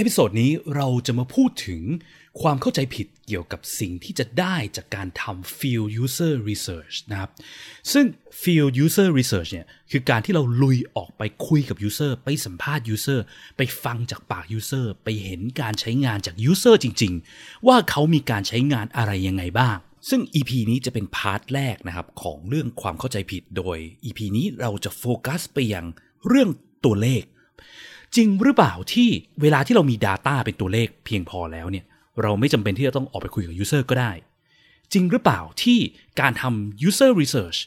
เอพิโซดนี้เราจะมาพูดถึงความเข้าใจผิดเกี่ยวกับสิ่งที่จะได้จากการทำ Field User Research นะครับซึ่ง Field User Research เนี่ยคือการที่เราลุยออกไปคุยกับ User ไปสัมภาษณ์ User ไปฟังจากปาก User ไปเห็นการใช้งานจาก User จริงๆว่าเขามีการใช้งานอะไรยังไงบ้างซึ่ง EP นี้จะเป็นพาร์ทแรกนะครับของเรื่องความเข้าใจผิดโดย EP นี้เราจะโฟกัสไปยังเรื่องตัวเลขจริงหรือเปล่าที่เวลาที่เรามี Data เป็นตัวเลขเพียงพอแล้วเนี่ยเราไม่จำเป็นที่จะต้องออกไปคุยกับ User ก็ได้จริงหรือเปล่าที่การทำ User Research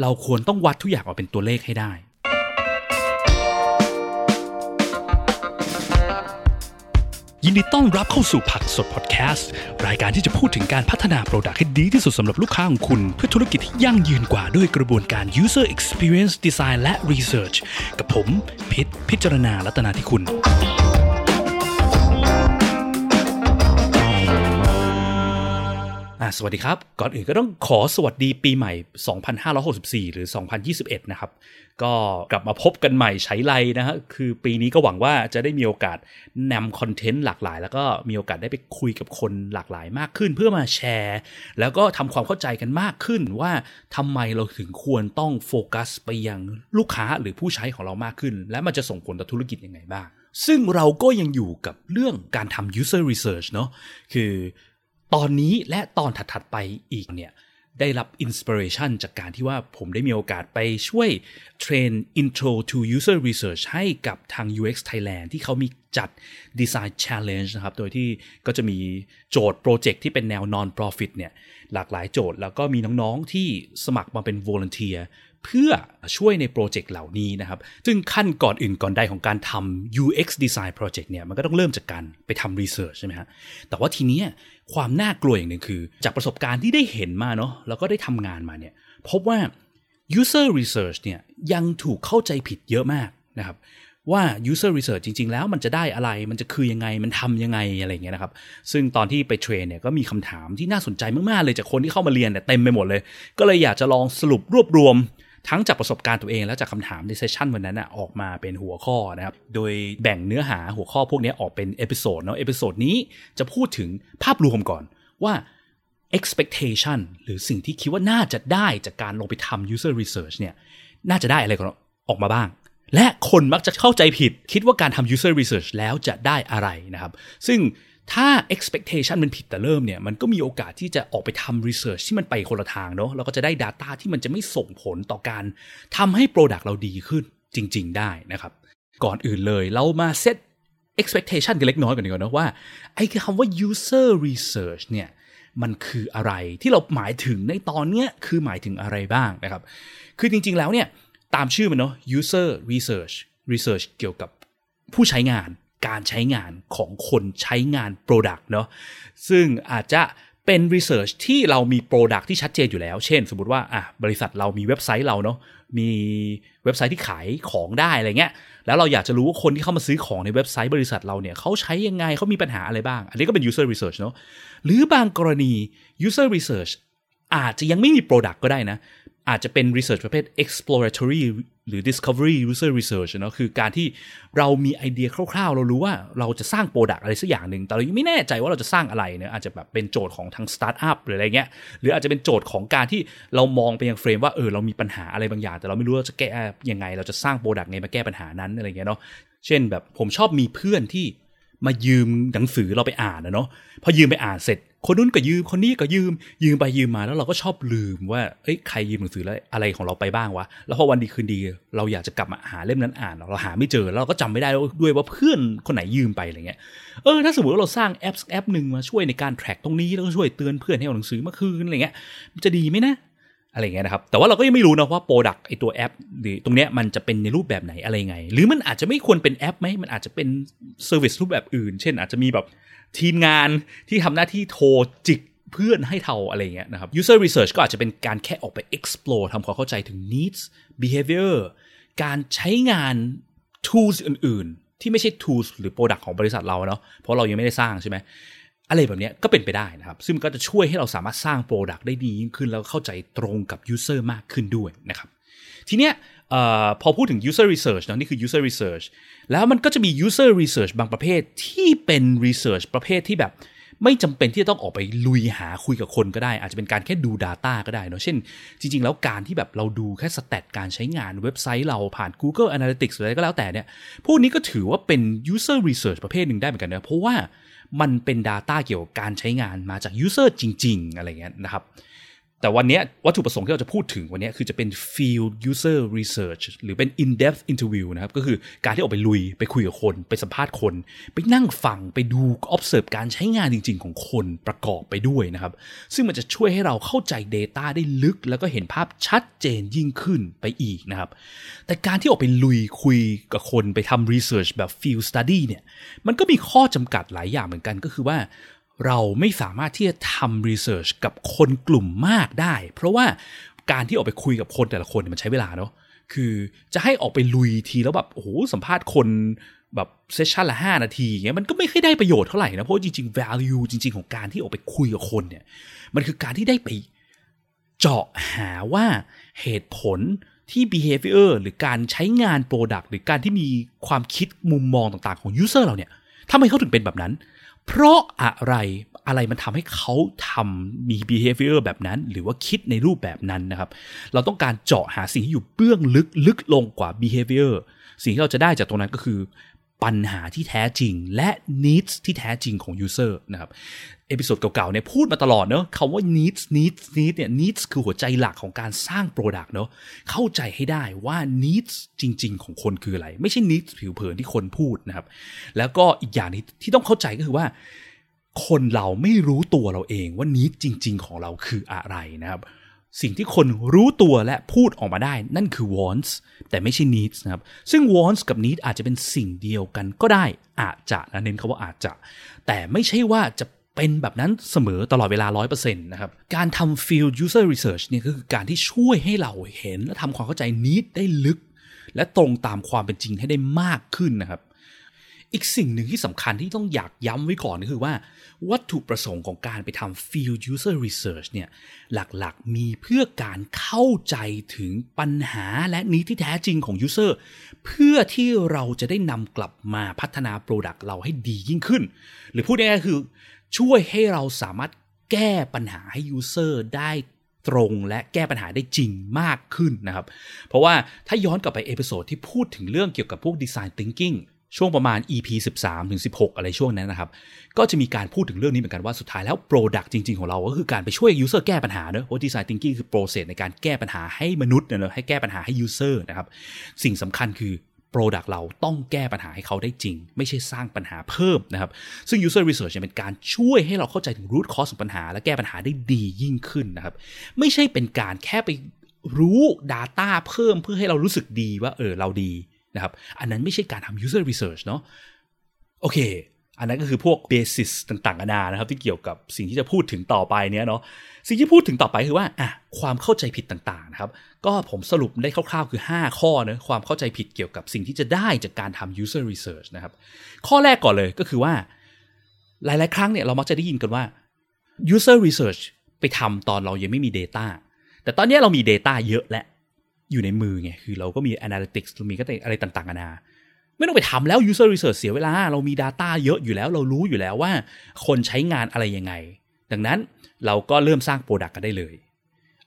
เราควรต้องวัดทุกอย่างออกเป็นตัวเลขให้ได้ยินดีต้อนรับเข้าสู่ผักสดพอดแคสต์รายการที่จะพูดถึงการพัฒนา Product ให้ดีที่สุดสำหรับลูกค้าของคุณเพื่อธุรกิจที่ยั่งยืนกว่าด้วยกระบวนการ User Experience Design และ Research กับผมพิจารณารัตนาธิคุณสวัสดีครับก่อนอื่นก็ต้องขอสวัสดีปีใหม่2564หรือ2021นะครับก็กลับมาพบกันใหม่ใช้ไรนะฮะคือปีนี้ก็หวังว่าจะได้มีโอกาสนำคอนเทนต์หลากหลายแล้วก็มีโอกาสได้ไปคุยกับคนหลากหลายมากขึ้นเพื่อมาแชร์แล้วก็ทำความเข้าใจกันมากขึ้นว่าทำไมเราถึงควรต้องโฟกัสไปยังลูกค้าหรือผู้ใช้ของเรามากขึ้นและมันจะส่งผลต่อธุรกิจยังไงบ้างซึ่งเราก็ยังอยู่กับเรื่องการทำ user research เนาะคือตอนนี้และตอนถัดๆไปอีกเนี่ยได้รับอินสปิเรชันจากการที่ว่าผมได้มีโอกาสไปช่วยเทรน Intro to User Research ให้กับทาง UX Thailand ที่เขามีจัด Design Challenge นะครับโดยที่ก็จะมีโจทย์โปรเจกต์ที่เป็นแนว Non-Profit เนี่ยหลากหลายโจทย์แล้วก็มีน้องๆที่สมัครมาเป็น Volunteer เพื่อช่วยในโปรเจกต์เหล่านี้นะครับซึ่งขั้นก่อนอื่นก่อนใดของการทำ UX Design Project เนี่ยมันก็ต้องเริ่มจากการไปทำ Research ใช่ไหมฮะแต่ว่าทีนี้ความน่ากลัวอย่างหนึ่งคือจากประสบการณ์ที่ได้เห็นมาเนาะแล้วก็ได้ทำงานมาเนี่ยพบว่า user research เนี่ยยังถูกเข้าใจผิดเยอะมากนะครับว่า user research จริงๆแล้วมันจะได้อะไรมันจะคือยังไงมันทำยังไงอะไรอย่างเงี้ยนะครับซึ่งตอนที่ไปเทรนเนี่ยก็มีคำถามที่น่าสนใจมากๆเลยจากคนที่เข้ามาเรียนเนี่ยเต็มไปหมดเลยก็เลยอยากจะลองสรุปรวบรวมทั้งจากประสบการณ์ตัวเองและจากคำถามในเซสชันวันนั้นนะออกมาเป็นหัวข้อนะครับโดยแบ่งเนื้อหาหัวข้อพวกนี้ออกเป็นเอพิโซดเนาะเอพิโซดนี้จะพูดถึงภาพรวมก่อนว่า expectation หรือสิ่งที่คิดว่าน่าจะได้จากการลงไปทำ user research เนี่ยน่าจะได้อะไรก่อนออกมาบ้างและคนมักจะเข้าใจผิดคิดว่าการทำ user research แล้วจะได้อะไรนะครับซึ่งถ้า expectation มันผิดแต่เริ่มเนี่ยมันก็มีโอกาสที่จะออกไปทำ research ที่มันไปคนละทางเนาะแล้วก็จะได้ data ที่มันจะไม่ส่งผลต่อการทำให้ product เราดีขึ้นจริงๆได้นะครับก่อนอื่นเลยเรามา set expectation กันเล็กน้อยก่อนดีกว่านะว่าไอ้คำว่า user research เนี่ยมันคืออะไรที่เราหมายถึงในตอนเนี้ยคือหมายถึงอะไรบ้างนะครับคือจริงๆแล้วเนี่ยตามชื่อมันเนาะ user research research เกี่ยวกับผู้ใช้งานการใช้งานของคนใช้งาน Product เนาะซึ่งอาจจะเป็น Research ที่เรามี Product ที่ชัดเจนอยู่แล้วเช่นสมมุติว่าบริษัทเรามีเว็บไซต์เราเนาะมีเว็บไซต์ที่ขายของได้อะไรเงี้ยแล้วเราอยากจะรู้ว่าคนที่เข้ามาซื้อของในเว็บไซต์บริษัทเราเนี่ยเขาใช้ยังไงเขามีปัญหาอะไรบ้างอันนี้ก็เป็น User Research เนาะหรือบางกรณี User Research อาจจะยังไม่มี Product ก็ได้นะอาจจะเป็น research ประเภท exploratory หรือ discovery user research เนาะคือการที่เรามีไอเดียคร่าวๆเรารู้ว่าเราจะสร้าง product อะไรสักอย่างหนึ่งแต่เรายังไม่แน่ใจว่าเราจะสร้างอะไรนะอาจจะแบบเป็นโจทย์ของทาง startup หรืออะไรเงี้ยหรืออาจจะเป็นโจทย์ของการที่เรามองไปยังเฟรมว่าเรามีปัญหาอะไรบางอย่างแต่เราไม่รู้ว่าจะแก้ยังไงเราจะสร้าง product ไงมาแก้ปัญหานั้นอะไรเงี้ยเนาะเช่นแบบผมชอบมีเพื่อนที่มายืมหนังสือเราไปอ่านนะเนาะพอยืมไปอ่านเสร็จคนนู้นก็ยืมคนนี้ก็ยืมไปยืมมาแล้วเราก็ชอบลืมว่าใครยืมหนังสืออะไรของเราไปบ้างวะแล้วพอวันดีคืนดีเราอยากจะกลับมาหาเล่มนั้นอ่านเราหาไม่เจอแล้วเราก็จำไม่ได้ด้วยว่าเพื่อนคนไหนยืมไปอะไรเงี้ยถ้าสมมติว่าเราสร้างแอปนึงมาช่วยในการแทร็กตรงนี้แล้วก็ช่วยเตือนเพื่อนให้เอาหนังสือมาคืนอะไรเงี้ยมันจะดีไหมนะอะไรเงี้ยนะครับแต่ว่าเราก็ยังไม่รู้นะว่า product ไอตัวแอปหรือตรงเนี้ยมันจะเป็นในรูปแบบไหนอะไรไงหรือมันอาจจะไม่ควรเป็นแอปไหมมันอาจจะเป็น service รูปแบบอื่นเช่นอาจจะมีแบบทีมงานที่ทำหน้าที่โทรจิกเพื่อนให้เทาอะไรเงี้ยนะครับ user research ก็อาจจะเป็นการแค่ออกไป explore ทำความเข้าใจถึง needs behavior การใช้งาน tools อื่นๆที่ไม่ใช่ tools หรือ product ของบริษัทเราเนาะเพราะเรายังไม่ได้สร้างใช่ไหมอะไรแบบนี้ก็เป็นไปได้นะครับซึ่งมันก็จะช่วยให้เราสามารถสร้าง product ได้ดียิ่งขึ้นแล้วเข้าใจตรงกับ user มากขึ้นด้วยนะครับทีเนี้ย พอพูดถึง user research นะนี่คือ user research แล้วมันก็จะมี user research บางประเภทที่เป็น research ประเภทที่แบบไม่จำเป็นที่จะต้องออกไปลุยหาคุยกับคนก็ได้อาจจะเป็นการแค่ดู data ก็ได้เนาะเช่นจริงๆแล้วการที่แบบเราดูแค่สแตทการใช้งานเว็บไซต์เราผ่าน Google Analytics อะไรก็แล้วแต่เนี่ยพวกนี้ก็ถือว่าเป็น user research ประเภทหนึ่งได้เหมือนกันนะเพราะว่ามันเป็น data เกี่ยวกับการใช้งานมาจาก user จริงๆอะไรเงี้ยนะครับแต่วันนี้วัตถุประสงค์ที่เราจะพูดถึงวันนี้คือจะเป็น field user research หรือเป็น in-depth interview นะครับก็คือการที่ออกไปลุยไปคุยกับคนไปสัมภาษณ์คนไปนั่งฟังไปดู observe การใช้งานจริงๆของคนประกอบไปด้วยนะครับซึ่งมันจะช่วยให้เราเข้าใจ data ได้ลึกแล้วก็เห็นภาพชัดเจนยิ่งขึ้นไปอีกนะครับแต่การที่ออกไปลุยคุยกับคนไปทำ research แบบ field study เนี่ยมันก็มีข้อจำกัดหลายอย่างเหมือนกันก็คือว่าเราไม่สามารถที่จะทำรีเสิร์ชกับคนกลุ่มมากได้เพราะว่าการที่ออกไปคุยกับคนแต่ละคนมันใช้เวลาเนาะคือจะให้ออกไปลุยทีแล้วแบบโอ้โหสัมภาษณ์คนแบบเซสชั่นละ5นาทีอย่างเงี้ยมันก็ไม่ค่อยได้ประโยชน์เท่าไหร่นะเพราะจริงๆ value จริงๆของการที่ออกไปคุยกับคนเนี่ยมันคือการที่ได้ไปเจาะหาว่าเหตุผลที่ behavior หรือการใช้งาน product หรือการที่มีความคิดมุมมองต่างๆของ user เราเนี่ยทำไมเขาถึงเป็นแบบนั้นเพราะอะไรมันทำให้เขาทำมี behavior แบบนั้นหรือว่าคิดในรูปแบบนั้นนะครับเราต้องการเจาะหาสิ่งที่อยู่เบื้องลึกลึกลงกว่า behavior สิ่งที่เราจะได้จากตรงนั้นก็คือปัญหาที่แท้จริงและ needs ที่แท้จริงของ user นะครับเอพิโซดเก่าๆเนี่ยพูดมาตลอดเนอะคำว่า needs เนี่ย needs คือหัวใจหลักของการสร้าง product เนอะเข้าใจให้ได้ว่า needs จริงๆของคนคืออะไรไม่ใช่ needs ผิวเผินที่คนพูดนะครับแล้วก็อีกอย่างที่ต้องเข้าใจก็คือว่าคนเราไม่รู้ตัวเราเองว่า needs จริงๆของเราคืออะไรนะครับสิ่งที่คนรู้ตัวและพูดออกมาได้นั่นคือ wants แต่ไม่ใช่ needs นะครับซึ่ง wants กับ needs อาจจะเป็นสิ่งเดียวกันก็ได้อาจจะนะเน้นคำว่าอาจจะแต่ไม่ใช่ว่าจะเป็นแบบนั้นเสมอตลอดเวลา 100% นะครับการทำ field user research เนี่ยก็คือการที่ช่วยให้เราเห็นและทำความเข้าใจ need ได้ลึกและตรงตามความเป็นจริงให้ได้มากขึ้นนะครับอีกสิ่งหนึ่งที่สำคัญที่ต้องอยากย้ำไว้ก่อนก็คือว่าวัตถุประสงค์ของการไปทำ field user research เนี่ยหลักๆมีเพื่อการเข้าใจถึงปัญหาและนิดที่แท้จริงของ user เพื่อที่เราจะได้นำกลับมาพัฒนา product เราให้ดียิ่งขึ้นหรือพูดง่ายๆคือช่วยให้เราสามารถแก้ปัญหาให้ user ได้ตรงและแก้ปัญหาได้จริงมากขึ้นนะครับเพราะว่าถ้าย้อนกลับไปเอพิโซดที่พูดถึงเรื่องเกี่ยวกับพวก design thinkingช่วงประมาณ EP 13 ถึง 16 อะไรช่วงนั้นนะครับก็จะมีการพูดถึงเรื่องนี้เหมือนกันว่าสุดท้ายแล้ว Product จริงๆของเราก็คือการไปช่วย User แก้ปัญหาเนอะว่า Design Thinking คือ Process ในการแก้ปัญหาให้มนุษย์นะให้แก้ปัญหาให้ User นะครับสิ่งสำคัญคือ Product เราต้องแก้ปัญหาให้เขาได้จริงไม่ใช่สร้างปัญหาเพิ่มนะครับซึ่ง User Research เป็นการช่วยให้เราเข้าใจถึง Root Cause ของปัญหาและแก้ปัญหาได้ดียิ่งขึ้นนะครับไม่ใช่เป็นการแค่ไปรู้ Data เพิ่มเพื่อให้เรารู้สึกดีว่าเราดีนะครับอันนั้นไม่ใช่การทำ user research เนาะโอเคอันนั้นก็คือพวก basis ต่างๆนานานะครับที่เกี่ยวกับสิ่งที่จะพูดถึงต่อไปเนี้ยเนาะสิ่งที่พูดถึงต่อไปคือว่าความเข้าใจผิดต่างๆนะครับก็ผมสรุปได้คร่าวๆคือ5ข้อนะความเข้าใจผิดเกี่ยวกับสิ่งที่จะได้จากการทำ user research นะครับข้อแรกก่อนเลยก็คือว่าหลายๆครั้งเนี่ยเรามักจะได้ยินกันว่า user research ไปทำตอนเรายังไม่มี data แต่ตอนนี้เรามี data เยอะแล้วอยู่ในมือไงคือเราก็มี Analytics มีก็อะไรต่างๆนานาไม่ต้องไปทำแล้ว User Research เสียเวลาเรามี Data เยอะอยู่แล้วเรารู้อยู่แล้วว่าคนใช้งานอะไรยังไงดังนั้นเราก็เริ่มสร้าง Product กันได้เลย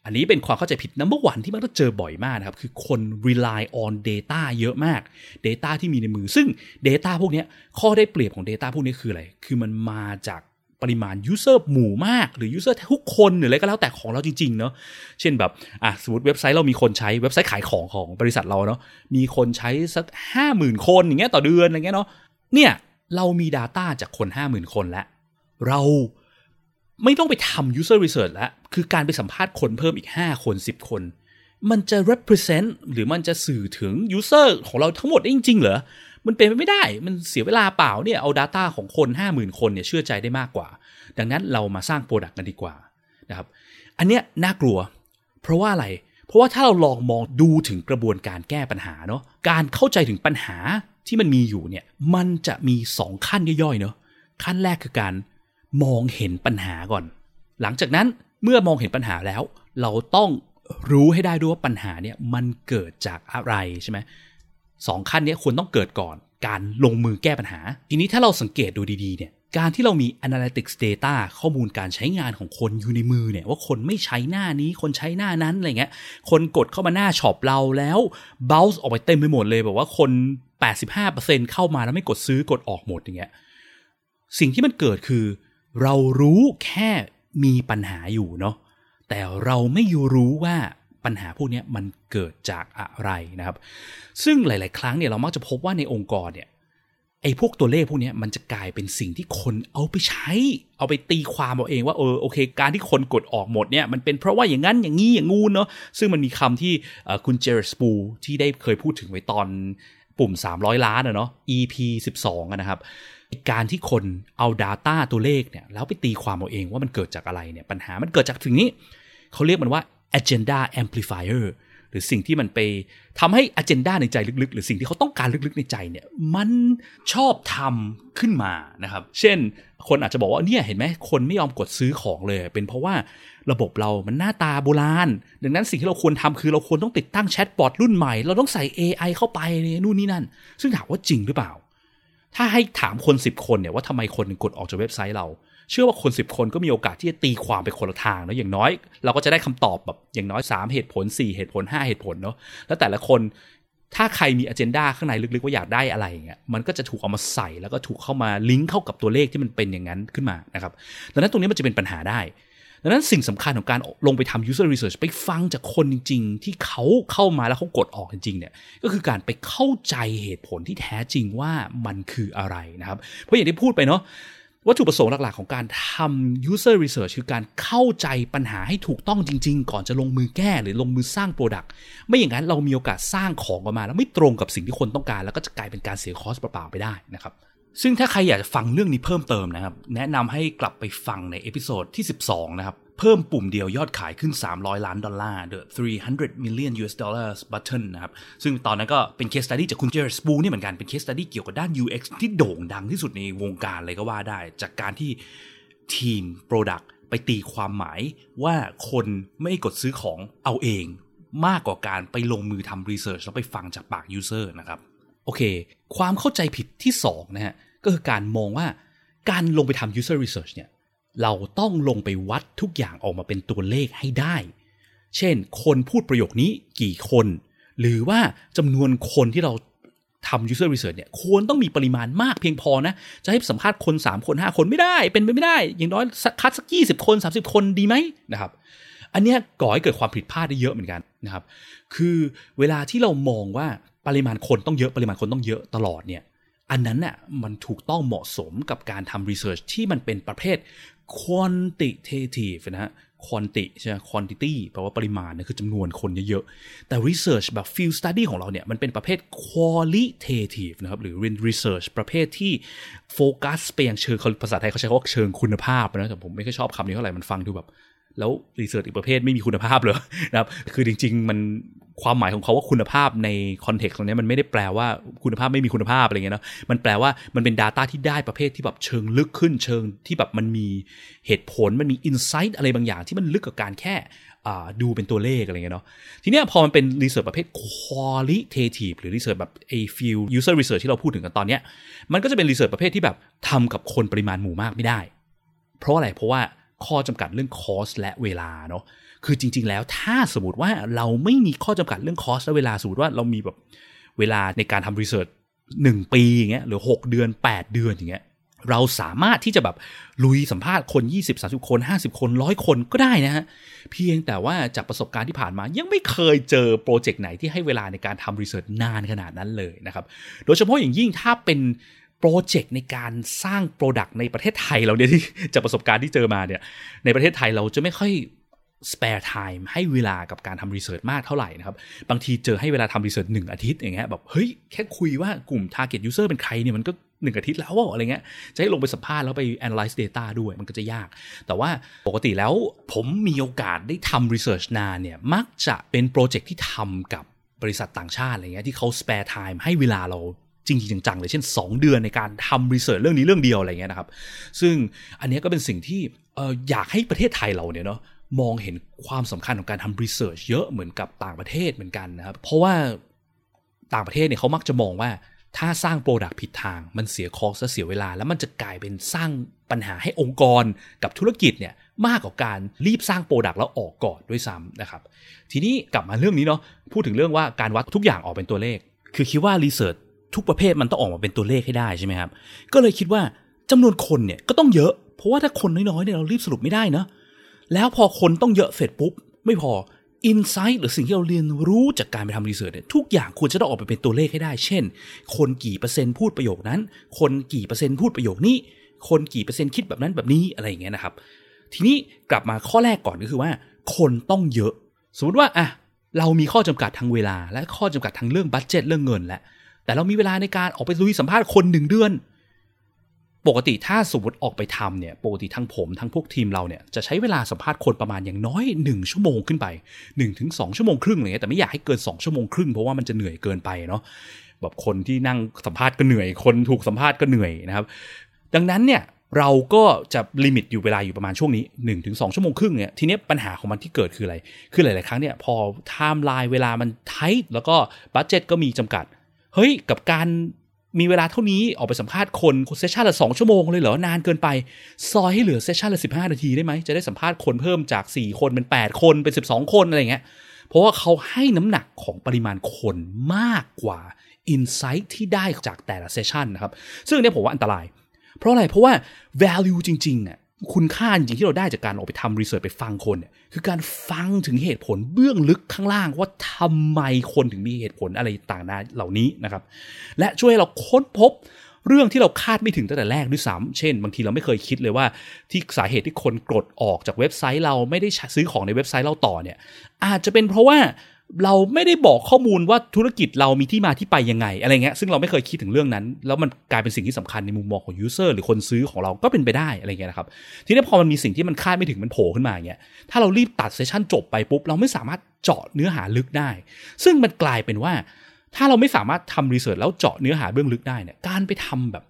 อันนี้เป็นความเข้าใจผิด Number 1 ที่มักจะเจอบ่อยมากนะครับคือคน rely on data เยอะมาก data ที่มีในมือซึ่ง data พวกนี้ข้อได้เปรียบของ data พวกนี้คืออะไรคือมันมาจากปริมาณ user หมู่มากหรือ user ทุกคนหรืออะไรก็แล้วแต่ของเราจริงๆเนาะเช่นแบบสมมติเว็บไซต์เรามีคนใช้เว็บไซต์ขายของของบริษัทเราเนาะมีคนใช้สัก 50,000 คนอย่างเงี้ยต่อเดือนอะไรเงี้ยเนาะเนี่ยเรามี data จากคน 50,000 คนแล้วเราไม่ต้องไปทำ user research แล้วคือการไปสัมภาษณ์คนเพิ่มอีก5คน10คนมันจะ represent หรือมันจะสื่อถึง user ของเราทั้งหมดได้จริงๆเหรอมันเป็นไปไม่ได้มันเสียเวลาเปล่าเนี่ยเอา data ของคน 50,000 คนเนี่ยเชื่อใจได้มากกว่าดังนั้นเรามาสร้าง product กันดีกว่านะครับอันเนี้ยน่ากลัวเพราะว่าอะไรเพราะว่าถ้าเราลองมองดูถึงกระบวนการแก้ปัญหาเนาะการเข้าใจถึงปัญหาที่มันมีอยู่เนี่ยมันจะมี2ขั้นย่อยๆเนาะขั้นแรกคือการมองเห็นปัญหาก่อนหลังจากนั้นเมื่อมองเห็นปัญหาแล้วเราต้อง รู้ให้ได้ด้วยว่าปัญหาเนี่ยมันเกิดจากอะไรใช่ไหมสองขั้นนี้ควรต้องเกิดก่อนการลงมือแก้ปัญหาทีนี้ถ้าเราสังเกตดูดีๆเนี่ยการที่เรามี Analytics Data ข้อมูลการใช้งานของคนอยู่ในมือเนี่ยว่าคนไม่ใช้หน้านี้คนใช้หน้านั้นอะไรเงี้ยคนกดเข้ามาหน้าช็อปเราแล้วbounceออกไปเต็มไปหมดเลยแบบว่าคน 85% เข้ามาแล้วไม่กดซื้อกดออกหมดอย่างเงี้ยสิ่งที่มันเกิดคือเรารู้แค่มีปัญหาอยู่เนาะแต่เราไม่รู้ว่าปัญหาพวกนี้มันเกิดจากอะไรนะครับซึ่งหลายๆครั้งเนี่ยเรามักจะพบว่าในองค์กรเนี่ยไอ้พวกตัวเลขพวกนี้มันจะกลายเป็นสิ่งที่คนเอาไปใช้เอาไปตีความเอาเองว่าโอเคการที่คนกดออกหมดเนี่ยมันเป็นเพราะว่าอย่างนั้นอย่างนี้อย่างงูเนาะซึ่งมันมีคำที่คุณเจอร์สปูที่ได้เคยพูดถึงไว้ตอนปุ่ม300ล้านอะเนาะ EP 12นะครับการที่คนเอา data ตัวเลขเนี่ยแล้วไปตีความเอาเองว่ามันเกิดจากอะไรเนี่ยปัญหามันเกิดจากสิ่งนี้เขาเรียกมันว่า agenda amplifier หรือสิ่งที่มันไปทำให้ agenda ในใจลึกๆหรือสิ่งที่เขาต้องการลึกๆในใจเนี่ยมันชอบทำขึ้นมานะครับเช่นคนอาจจะบอกว่าเนี่ยเห็นไหมคนไม่ยอมกดซื้อของเลยเป็นเพราะว่าระบบเรามันหน้าตาโบราณดังนั้นสิ่งที่เราควรทำคือเราควรต้องติดตั้งแชทบอทรุ่นใหม่เราต้องใส่ AI เข้าไปนู่นนี่นั่นซึ่งถามว่าจริงหรือเปล่าถ้าให้ถามคน10คนเนี่ยว่าทำไมคนกดออกจากเว็บไซต์เราเชื่อว่าคน10คนก็มีโอกาสที่จะตีความไปคนละทางเนาะอย่างน้อยเราก็จะได้คำตอบแบบอย่างน้อย3เหตุผล4เหตุผล5เหตุผลเนาะแล้วแต่ละคนถ้าใครมี agenda ข้างในลึกๆว่าอยากได้อะไรอย่างเงี้ยมันก็จะถูกเอามาใส่แล้วก็ถูกเข้ามาลิงก์เข้ากับตัวเลขที่มันเป็นอย่างนั้นขึ้นมานะครับดังนั้นตรงนี้มันจะเป็นปัญหาได้ดังนั้นสิ่งสำคัญของการลงไปทำ user research ไปฟังจากคนจริงๆที่เขาเข้ามาแล้วเขากดออกจริงๆเนี่ยก็คือการไปเข้าใจเหตุผลที่แท้จริงว่ามันคืออะไรนะครับเพราะอย่างที่พูดไปเนาะวัตถุประสงค์หลักๆของการทำ user research คือการเข้าใจปัญหาให้ถูกต้องจริงๆก่อนจะลงมือแก้หรือลงมือสร้าง product ไม่อย่างนั้นเรามีโอกาสสร้างของออกมาแล้วไม่ตรงกับสิ่งที่คนต้องการแล้วก็จะกลายเป็นการเสียคอสเปล่าๆไปได้นะครับซึ่งถ้าใครอยากจะฟังเรื่องนี้เพิ่มเติมนะครับแนะนำให้กลับไปฟังในเอพิโซดที่12นะครับเพิ่มปุ่มเดียวยอดขายขึ้น300ล้านดอลลาร์ The 300 million US dollars button นะครับซึ่งตอนนั้นก็เป็น case study จากคุณเจอร์สปูนี่เหมือนกันเป็น case study เกี่ยวกับด้าน UX ที่โด่งดังที่สุดในวงการเลยก็ว่าได้จากการที่ทีม product ไปตีความหมายว่าคนไม่กดซื้อของเอาเองมากกว่าการไปลงมือทำ research แล้วไปฟังจากปาก user นะครับโอเคความเข้าใจผิดที่2นะฮะก็คือการมองว่าการลงไปทำ user research เนี่ยเราต้องลงไปวัดทุกอย่างออกมาเป็นตัวเลขให้ได้เช่นคนพูดประโยคนี้กี่คนหรือว่าจำนวนคนที่เราทำ user research เนี่ยควรต้องมีปริมาณมากเพียงพอนะจะให้สัมภาษณ์คน3คน5คนไม่ได้เป็นไปไม่ได้อย่างน้อยคัดสัก20คน30คนดีไหมนะครับอันเนี้ยก่อให้เกิดความผิดพลาดได้เยอะเหมือนกันนะครับคือเวลาที่เรามองว่าปริมาณคนต้องเยอะปริมาณคนต้องเยอะตลอดเนี่ยอันนั้นน่ะมันถูกต้องเหมาะสมกับการทำ research ที่มันเป็นประเภท quantitative นะฮะ quantity ใช่ไหม quantity แปลว่าปริมาณนะคือจำนวนคนเยอะๆแต่ research แบบ field study ของเราเนี่ยมันเป็นประเภท qualitative นะครับหรือ research ประเภทที่โฟกัสไปยังเชิงภาษาไทยเขาใช้คำว่าเชิงคุณภาพนะแต่ผมไม่ค่อยชอบคำนี้เท่าไหร่มันฟังดูแบบแล้ว research อีกประเภทไม่มีคุณภาพเลยนะครับคือจริงๆมันความหมายของเขาว่าคุณภาพในคอนเทกซ์ตรงนี้มันไม่ได้แปลว่าคุณภาพไม่มีคุณภาพอะไรเงี้ยเนาะมันแปลว่ามันเป็น data ที่ได้ประเภทที่แบบเชิงลึกขึ้นเชิงที่แบบมันมีเหตุผลมันมี insight อะไรบางอย่างที่มันลึกกว่าการแค่ดูเป็นตัวเลขอะไรเงี้ยเนาะทีเนี้ยพอมันเป็น research ประเภท qualitative หรือ research แบบ a field user research ที่เราพูดถึงกันตอนเนี้ยมันก็จะเป็น research ประเภทที่แบบทำกับคนปริมาณหมู่มากไม่ได้เพราะอะไรเพราะว่าข้อจำกัดเรื่องคอสและเวลาเนาะคือจริงๆแล้วถ้าสมมติว่าเราไม่มีข้อจำกัดเรื่องคอสและเวลาสมมติว่าเรามีแบบเวลาในการทำรีเสิร์ช1ปีอย่างเงี้ยหรือ6เดือน8เดือนอย่างเงี้ยเราสามารถที่จะแบบลุยสัมภาษณ์คน20 30คน50คน100คนก็ได้นะฮะเพียงแต่ว่าจากประสบการณ์ที่ผ่านมายังไม่เคยเจอโปรเจกต์ไหนที่ให้เวลาในการทำรีเสิร์ชนานขนาดนั้นเลยนะครับโดยเฉพาะอย่างยิ่งถ้าเป็นโปรเจกต์ในการสร้าง product ในประเทศไทยเราเนี่ยที่จากประสบการณ์ที่เจอมาเนี่ยในประเทศไทยเราจะไม่ค่อย spare time ให้เวลากับการทำ research มากเท่าไหร่นะครับบางทีเจอให้เวลาทำ research 1 อาทิตย์อย่างเงี้ยแบบเฮ้ยแค่คุยว่ากลุ่ม target user เป็นใครเนี่ยมันก็1 อาทิตย์แล้วอะไรเงี้ยจะให้ลงไปสัมภาษณ์แล้วไป analyze data ด้วยมันก็จะยากแต่ว่าปกติแล้วผมมีโอกาสได้ทำ research นานเนี่ยมักจะเป็นโปรเจกต์ที่ทำกับบริษัทต่างชาติอะไรเงี้ยที่เขา spare time ให้เวลาเราจริงๆจังๆเลยเช่น2เดือนในการทำรีเสิร์ชเรื่องนี้เรื่องเดียวอะไรเงี้ยนะครับซึ่งอันนี้ก็เป็นสิ่งที่อยากให้ประเทศไทยเราเนี่ยเนาะ มองเห็นความสำคัญของการทำรีเสิร์ชเยอะเหมือนกับต่างประเทศเหมือนกันนะครับเพราะว่าต่างประเทศเนี่ยเขามักจะมองว่าถ้าสร้างโปรดักต์ผิดทางมันเสียคอสและเสียเวลาแล้วมันจะกลายเป็นสร้างปัญหาให้องค์กรกับธุรกิจเนี่ยมากกว่าการรีบสร้างโปรดักต์แล้วออกก่อนด้วยซ้ำนะครับทีนี้กลับมาเรื่องนี้เนาะพูดถึงเรื่องว่าการวัดทุกอย่างออกเป็นตัวเลขคือคิดว่ารีเสิร์ชทุกประเภทมันต้องออกมาเป็นตัวเลขให้ได้ใช่ไหมครับก็เลยคิดว่าจำนวนคนเนี่ยก็ต้องเยอะเพราะว่าถ้าคนน้อยๆเนี่ยเรารีบสรุปไม่ได้นะแล้วพอคนต้องเยอะเสร็จปุ๊บไม่พออินไซต์หรือสิ่งที่เราเรียนรู้จากการไปทำรีเสิร์ชเนี่ยทุกอย่างควรจะต้องออกไปเป็นตัวเลขให้ได้เช่นคนกี่เปอร์เซ็นต์พูดประโยคนั้นคนกี่เปอร์เซ็นต์พูดประโยคนี้คนกี่เปอร์เซ็นต์คิดแบบนั้นแบบนี้อะไรอย่างเงี้ยนะครับทีนี้กลับมาข้อแรกก่อนก็คือว่าคนต้องเยอะสมมติว่าอ่ะเรามีข้อจำกัดทางเวลาและข้อจำกัดทางเรื่องบัดเจ็ตเรื่องเงินและแต่เรามีเวลาในการออกไปลุยสัมภาษณ์คน1เดือนปกติถ้าสมมติออกไปทำเนี่ยปกติทั้งผมทั้งพวกทีมเราเนี่ยจะใช้เวลาสัมภาษณ์คนประมาณอย่างน้อย1ชั่วโมงขึ้นไป 1-2 ชั่วโมงครึ่งอะไรเงี้ยแต่ไม่อยากให้เกิน2ชั่วโมงครึ่งเพราะว่ามันจะเหนื่อยเกินไปเนาะแบบคนที่นั่งสัมภาษณ์ก็เหนื่อยคนถูกสัมภาษณ์ก็เหนื่อยนะครับดังนั้นเนี่ยเราก็จะลิมิตอยู่เวลาอยู่ประมาณช่วงนี้ 1-2 ชั่วโมงครึ่งเนี่ยทีนี้ปัญหาของมันที่เกิดคืออะไรคือหลายๆครั้งเนี่ยพอไทม์ไลน์เวลามันไทท์แล้วก็บัดเจ็ตก็มีจำกัดเฮ้ยกับการมีเวลาเท่านี้ออกไปสัมภาษณ์คนเซสชั่นละ2ชั่วโมงเลยเหรอนานเกินไปซอยให้เหลือเซสชั่นละ15นาทีได้ไหมจะได้สัมภาษณ์คนเพิ่มจาก4คนเป็น8คนเป็น12คนอะไรอย่างเงี้ยเพราะว่าเขาให้น้ำหนักของปริมาณคนมากกว่าอินไซต์ที่ได้จากแต่ละเซสชั่นนะครับซึ่งเนี่ยผมว่าอันตรายเพราะอะไรเพราะว่า value จริงๆอ่ะคุณค่าจริงที่เราได้จากการออกไปทำรีเสิร์ชไปฟังคนเนี่ยคือการฟังถึงเหตุผลเบื้องลึกข้างล่างว่าทำไมคนถึงมีเหตุผลอะไรต่างๆเหล่านี้นะครับและช่วยให้เราค้นพบเรื่องที่เราคาดไม่ถึงตั้งแต่แรกด้วยซ้ำเช่นบางทีเราไม่เคยคิดเลยว่าที่สาเหตุที่คนกดออกจากเว็บไซต์เราไม่ได้ซื้อของในเว็บไซต์เราต่อเนี่ยอาจจะเป็นเพราะว่าเราไม่ได้บอกข้อมูลว่าธุรกิจเรามีที่มาที่ไปยังไงอะไรเงี้ยซึ่งเราไม่เคยคิดถึงเรื่องนั้นแล้วมันกลายเป็นสิ่งที่สำคัญในมุมมองของยูเซอร์หรือคนซื้อของเราก็เป็นไปได้อะไรเงี้ยนะครับทีนี้พอมันมีสิ่งที่มันคาดไม่ถึงมันโผล่ขึ้นมาเงี้ยถ้าเรารีบตัดเซสชั่นจบไปปุ๊บเราไม่สามารถเจาะเนื้อหาลึกได้ซึ่งมันกลายเป็นว่าถ้าเราไม่สามารถทำรีเสิร์ชแล้วเจาะเนื้อหาเบื้องลึกได้เนี่ยการไปทำแบบ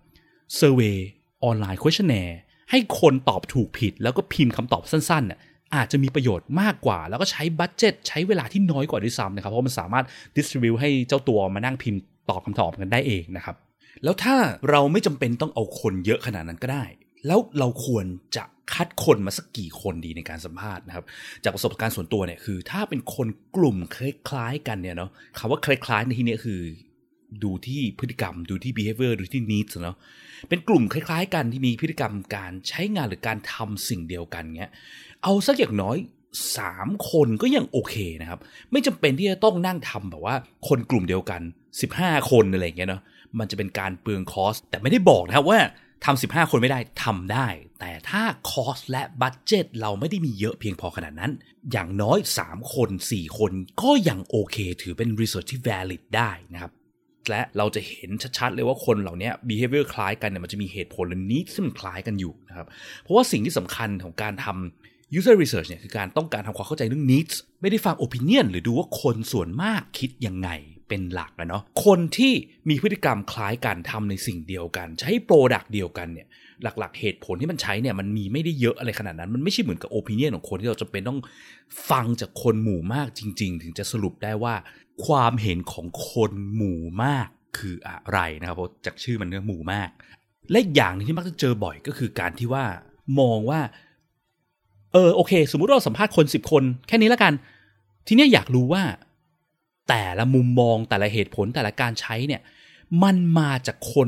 เซอร์เวย์ออนไลน์เควสชั่นแนร์ให้คนตอบถูกผิดแล้วก็พิมพ์คำตอบสั้นๆอาจจะมีประโยชน์มากกว่าแล้วก็ใช้บัดเจ็ตใช้เวลาที่น้อยกว่าด้วยซ้ำนะครับเพราะมันสามารถดิสทริบิวต์ให้เจ้าตัวมานั่งพิมพ์ตอบคำตอบกันได้เองนะครับแล้วถ้าเราไม่จำเป็นต้องเอาคนเยอะขนาดนั้นก็ได้แล้วเราควรจะคัดคนมาสักกี่คนดีในการสัมภาษณ์นะครับจากประสบการณ์ส่วนตัวเนี่ยคือถ้าเป็นคนกลุ่มคล้ายๆกันเนี่ยเนาะคำว่าคล้ายๆในที่นี้คือดูที่พฤติกรรมดูที่ behavior ดูที่ needs เนาะเป็นกลุ่มคล้ายๆกันที่มีพฤติกรรมการใช้งานหรือการทำสิ่งเดียวกันเงี้ยเอาสักอย่างน้อย3คนก็ยังโอเคนะครับไม่จำเป็นที่จะต้องนั่งทำแบบว่าคนกลุ่มเดียวกัน15คนอะไรอย่างเงี้ยเนาะมันจะเป็นการเปลืองคอสแต่ไม่ได้บอกนะครับว่าทำ15คนไม่ได้ทำได้แต่ถ้าคอสและบัดเจ็ตเราไม่ได้มีเยอะเพียงพอขนาดนั้นอย่างน้อย3คน4คนก็ยังโอเคถือเป็น research ที่ valid ได้นะครับและเราจะเห็นชัดๆเลยว่าคนเหล่านี้ behavior คล้ายกันเนี่ยมันจะมีเหตุผลและ needs ซึ่งมันคล้ายกันอยู่นะครับเพราะว่าสิ่งที่สำคัญของการทำuser research เนี่ยคือการต้องการทำความเข้าใจเรื่อง needs ไม่ได้ฟัง opinion หรือดูว่าคนส่วนมากคิดยังไงเป็นหลักนะเนาะคนที่มีพฤติกรรมคล้ายกันทำในสิ่งเดียวกันใช้ product เดียวกันเนี่ยหลักๆเหตุผลที่มันใช้เนี่ยมันมีไม่ได้เยอะอะไรขนาดนั้นมันไม่ใช่เหมือนกับ opinion ของคนที่เราจะเป็นต้องฟังจากคนหมู่มากจริงๆถึงจะสรุปได้ว่าความเห็นของคนหมู่มากคืออะไรนะครับเพราะจากชื่อมันก็หมู่มากและอย่างนึงที่มักจะเจอบ่อยก็คือการที่ว่ามองว่าโอเคสมมุติเราสัมภาษณ์คน10คนแค่นี้ละกันทีนี้อยากรู้ว่าแต่ละมุมมองแต่ละเหตุผลแต่ละการใช้เนี่ยมันมาจากคน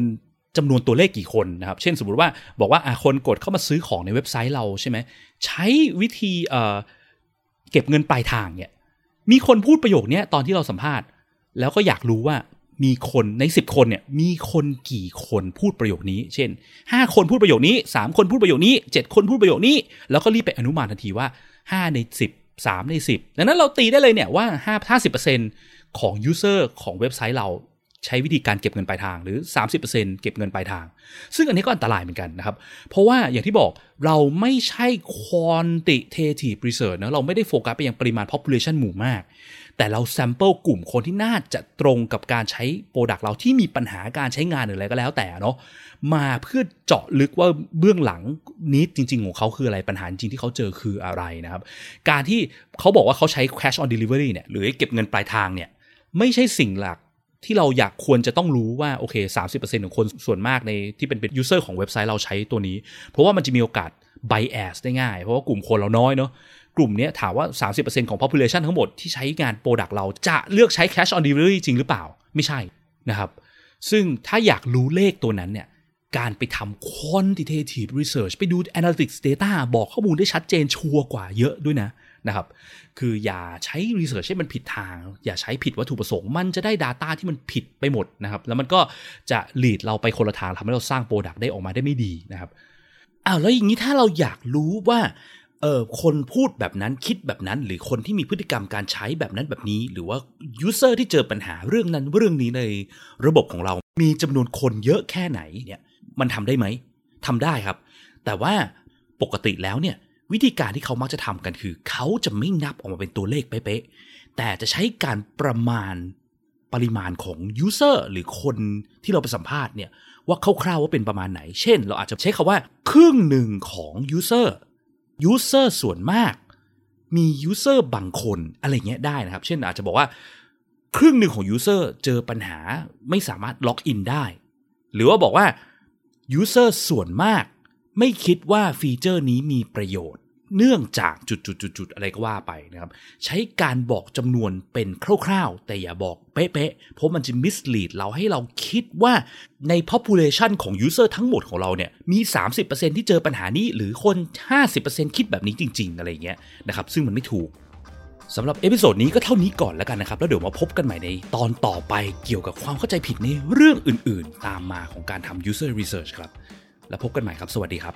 จำนวนตัวเลขกี่คนนะครับเช่นสมมุติว่าบอกว่าคนกดเข้ามาซื้อของในเว็บไซต์เราใช่ไหมใช้วิธีเก็บเงินปลายทางเนี่ยมีคนพูดประโยคนี้ตอนที่เราสัมภาษณ์แล้วก็อยากรู้ว่ามีคนใน10คนเนี่ยมีคนกี่คนพูดประโยคนี้เช่น5คนพูดประโยคนี้3คนพูดประโยคนี้7คนพูดประโยคนี้แล้วก็รีบไปอนุมานทันทีว่า5ใน10 3ใน10ดังนั้นเราตีได้เลยเนี่ยว่า50% ของ user ของเว็บไซต์เราใช้วิธีการเก็บเงินปลายทางหรือ 30% เก็บเงินปลายทางซึ่งอันนี้ก็อันตรายเหมือนกันนะครับเพราะว่าอย่างที่บอกเราไม่ใช่ quantitative research นะเราไม่ได้โฟกัสไปยังปริมาณ population หมู่มาก แต่เราแซมเปิลกลุ่มคนที่น่าจะตรงกับการใช้โปรดักต์เราที่มีปัญหาการใช้งานหรืออะไรก็แล้วแต่เนาะมาเพื่อเจาะลึกว่าเบื้องหลังนี้จริงๆของเขาคืออะไรปัญหาจริงที่เขาเจอคืออะไรนะครับการที่เขาบอกว่าเขาใช้ cash on delivery เนี่ยหรือเก็บเงินปลายทางเนี่ยไม่ใช่สิ่งหลักที่เราอยากควรจะต้องรู้ว่าโอเค 30% ของคนส่วนมากในที่เป็น user ของเว็บไซต์เราใช้ตัวนี้เพราะว่ามันจะมีโอกาส bias ได้ง่ายเพราะว่ากลุ่มคนเราน้อยเนาะกลุ่มนี้ถามว่า 30% ของ population ทั้งหมดที่ใช้งาน product เราจะเลือกใช้ cash on delivery จริงหรือเปล่าไม่ใช่นะครับซึ่งถ้าอยากรู้เลขตัวนั้นเนี่ยการไปทำ quantitative research ไปดู analytics data บอกข้อมูลได้ชัดเจนชัวร์กว่าเยอะด้วยนะครับคืออย่าใช้ research ให้มันผิดทางอย่าใช้ผิดวัตถุประสงค์มันจะได้ data ที่มันผิดไปหมดนะครับแล้วมันก็จะ lead เราไปคนละทางทำให้เราสร้าง product ได้ออกมาได้ไม่ดีนะครับอ้าวแล้วอย่างนี้ถ้าเราอยากรู้ว่าคนพูดแบบนั้นคิดแบบนั้นหรือคนที่มีพฤติกรรมการใช้แบบนั้นแบบนี้หรือว่า user ที่เจอปัญหาเรื่องนั้นเรื่องนี้ในระบบของเรามีจำนวนคนเยอะแค่ไหนเนี่ยมันทำได้ไหมทำได้ครับแต่ว่าปกติแล้วเนี่ยวิธีการที่เขามักจะทำกันคือเขาจะไม่นับออกมาเป็นตัวเลขเป๊ะๆแต่จะใช้การประมาณปริมาณของ user หรือคนที่เราไปสัมภาษณ์เนี่ยว่าคร่าวๆว่าเป็นประมาณไหนเช่นเราอาจจะใช้คำว่าครึ่งหนึ่งของ user ส่วนมากมี user บางคนอะไรเงี้ยได้นะครับเช่นอาจจะบอกว่าครึ่งหนึ่งของ user เจอปัญหาไม่สามารถล็อกอินได้หรือว่าบอกว่า user ส่วนมากไม่คิดว่าฟีเจอร์นี้มีประโยชน์เนื่องจากจุดๆๆอะไรก็ว่าไปนะครับใช้การบอกจำนวนเป็นคร่าวๆแต่อย่าบอกเป๊ะๆเพราะมันจะมิสลีดเราให้เราคิดว่าใน population ของ user ทั้งหมดของเราเนี่ยมี 30% ที่เจอปัญหานี้หรือคน 50% คิดแบบนี้จริงๆอะไรอย่างเงี้ยนะครับซึ่งมันไม่ถูกสำหรับเอพิโซดนี้ก็เท่านี้ก่อนแล้วกันนะครับแล้วเดี๋ยวมาพบกันใหม่ในตอนต่อไปเกี่ยวกับความเข้าใจผิดในเรื่องอื่นๆตามมาของการทำ user research ครับแล้วพบกันใหม่ครับสวัสดีครับ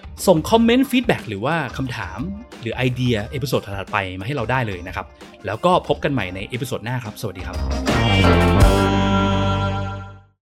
ส่งคอมเมนต์ฟีดแบ็กหรือว่าคำถามหรือไอเดียเอพิโซดถัดไปมาให้เราได้เลยนะครับแล้วก็พบกันใหม่ในเอพิโซดหน้าครับสวัสดีครับ